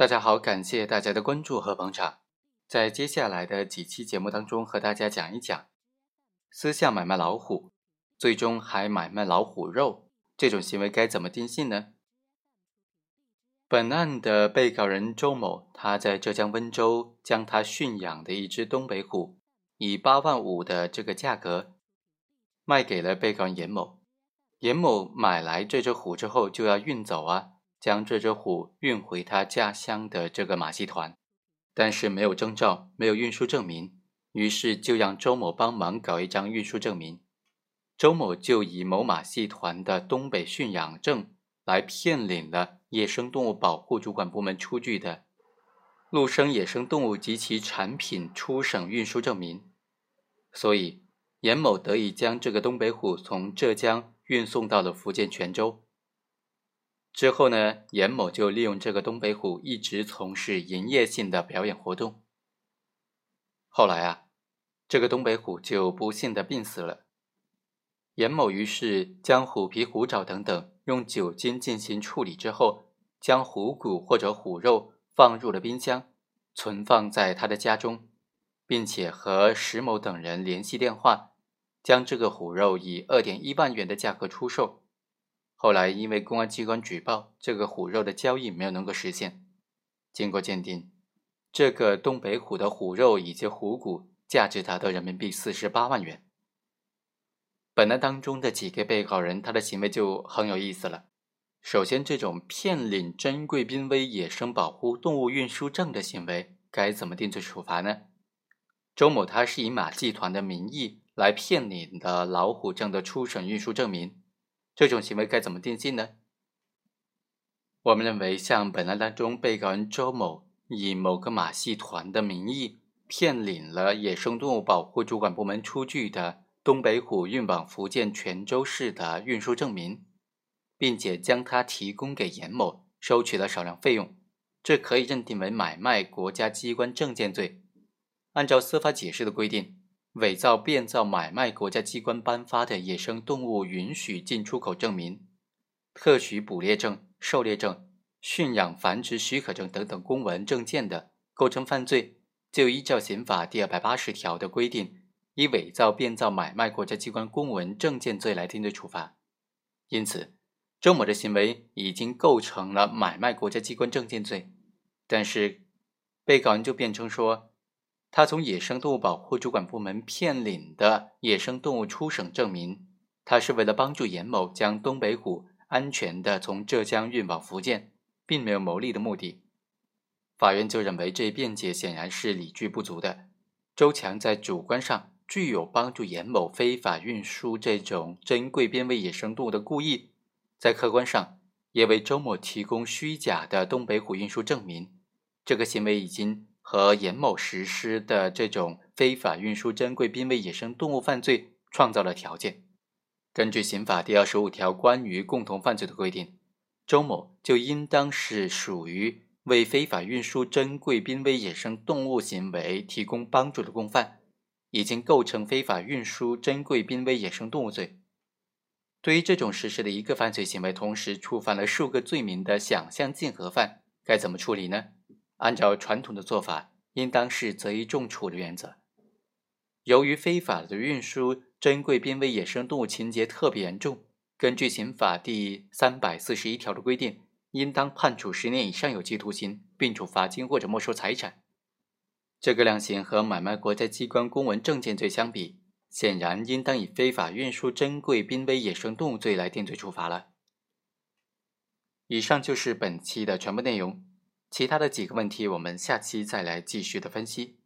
大家好，感谢大家的关注和捧场。在接下来的几期节目当中，和大家讲一讲私下买卖老虎，最终还买卖老虎肉，这种行为该怎么定性呢？本案的被告人周某，他在浙江温州将他驯养的一只东北虎，以8.5万的这个价格卖给了被告人严某。严某买来这只虎之后就要运走啊，将这只虎运回他家乡的这个马戏团，但是没有征兆，没有运输证明，于是就让周某帮忙搞一张运输证明。周某就以某马戏团的东北驯养证来骗领了野生动物保护主管部门出具的陆生野生动物及其产品出省运输证明，所以严某得以将这个东北虎从浙江运送到了福建泉州。之后呢，严某就利用这个东北虎一直从事营业性的表演活动。后来啊，这个东北虎就不幸的病死了。严某于是将虎皮、虎爪等等用酒精进行处理之后，将虎骨或者虎肉放入了冰箱，存放在他的家中，并且和石某等人联系电话，将这个虎肉以2.1万元的价格出售。后来因为公安机关举报，这个虎肉的交易没有能够实现。经过鉴定，这个东北虎的虎肉以及虎骨价值达到人民币48万元。本案当中的几个被告人，他的行为就很有意思了。首先，这种骗领珍贵濒危野生保护动物运输证的行为该怎么定罪处罚呢？周某他是以马戏团的名义来骗领的老虎证的出省运输证明，这种行为该怎么定性呢？我们认为，像本案当中被告人周某以某个马戏团的名义骗领了野生动物保护主管部门出具的东北虎运往福建泉州市的运输证明，并且将它提供给严某，收取了少量费用，这可以认定为买卖国家机关证件罪。按照司法解释的规定，伪造、变造、买卖国家机关颁发的野生动物允许进出口证明、特许捕猎证、狩猎证、驯养繁殖许可证等等公文证件的，构成犯罪，就依照刑法第280条的规定，以伪造、变造、买卖国家机关公文证件罪来定罪处罚。因此，周某的行为已经构成了买卖国家机关证件罪，但是被告人就辩称说，他从野生动物保护主管部门骗领的野生动物出省证明，他是为了帮助严某将东北虎安全的从浙江运往福建，并没有牟利的目的。法院就认为这一辩解显然是理据不足的，周强在主观上具有帮助严某非法运输这种珍贵濒危野生动物的故意，在客观上也为周某提供虚假的东北虎运输证明，这个行为已经和严某实施的这种非法运输珍贵濒危野生动物犯罪创造了条件。根据刑法第25条关于共同犯罪的规定，周某就应当是属于为非法运输珍贵濒危野生动物行为提供帮助的共犯，已经构成非法运输珍贵濒危野生动物罪。对于这种实施的一个犯罪行为同时触犯了数个罪名的想象竞合犯，该怎么处理呢？按照传统的做法，应当是择一重处的原则。由于非法的运输珍贵濒危野生动物情节特别严重，根据刑法第341条的规定，应当判处10年以上有期徒刑，并处罚金或者没收财产。这个量刑和买卖国家机关公文证件罪相比，显然应当以非法运输珍贵濒危野生动物罪来定罪处罚了。以上就是本期的全部内容。其他的几个问题，我们下期再来继续的分析。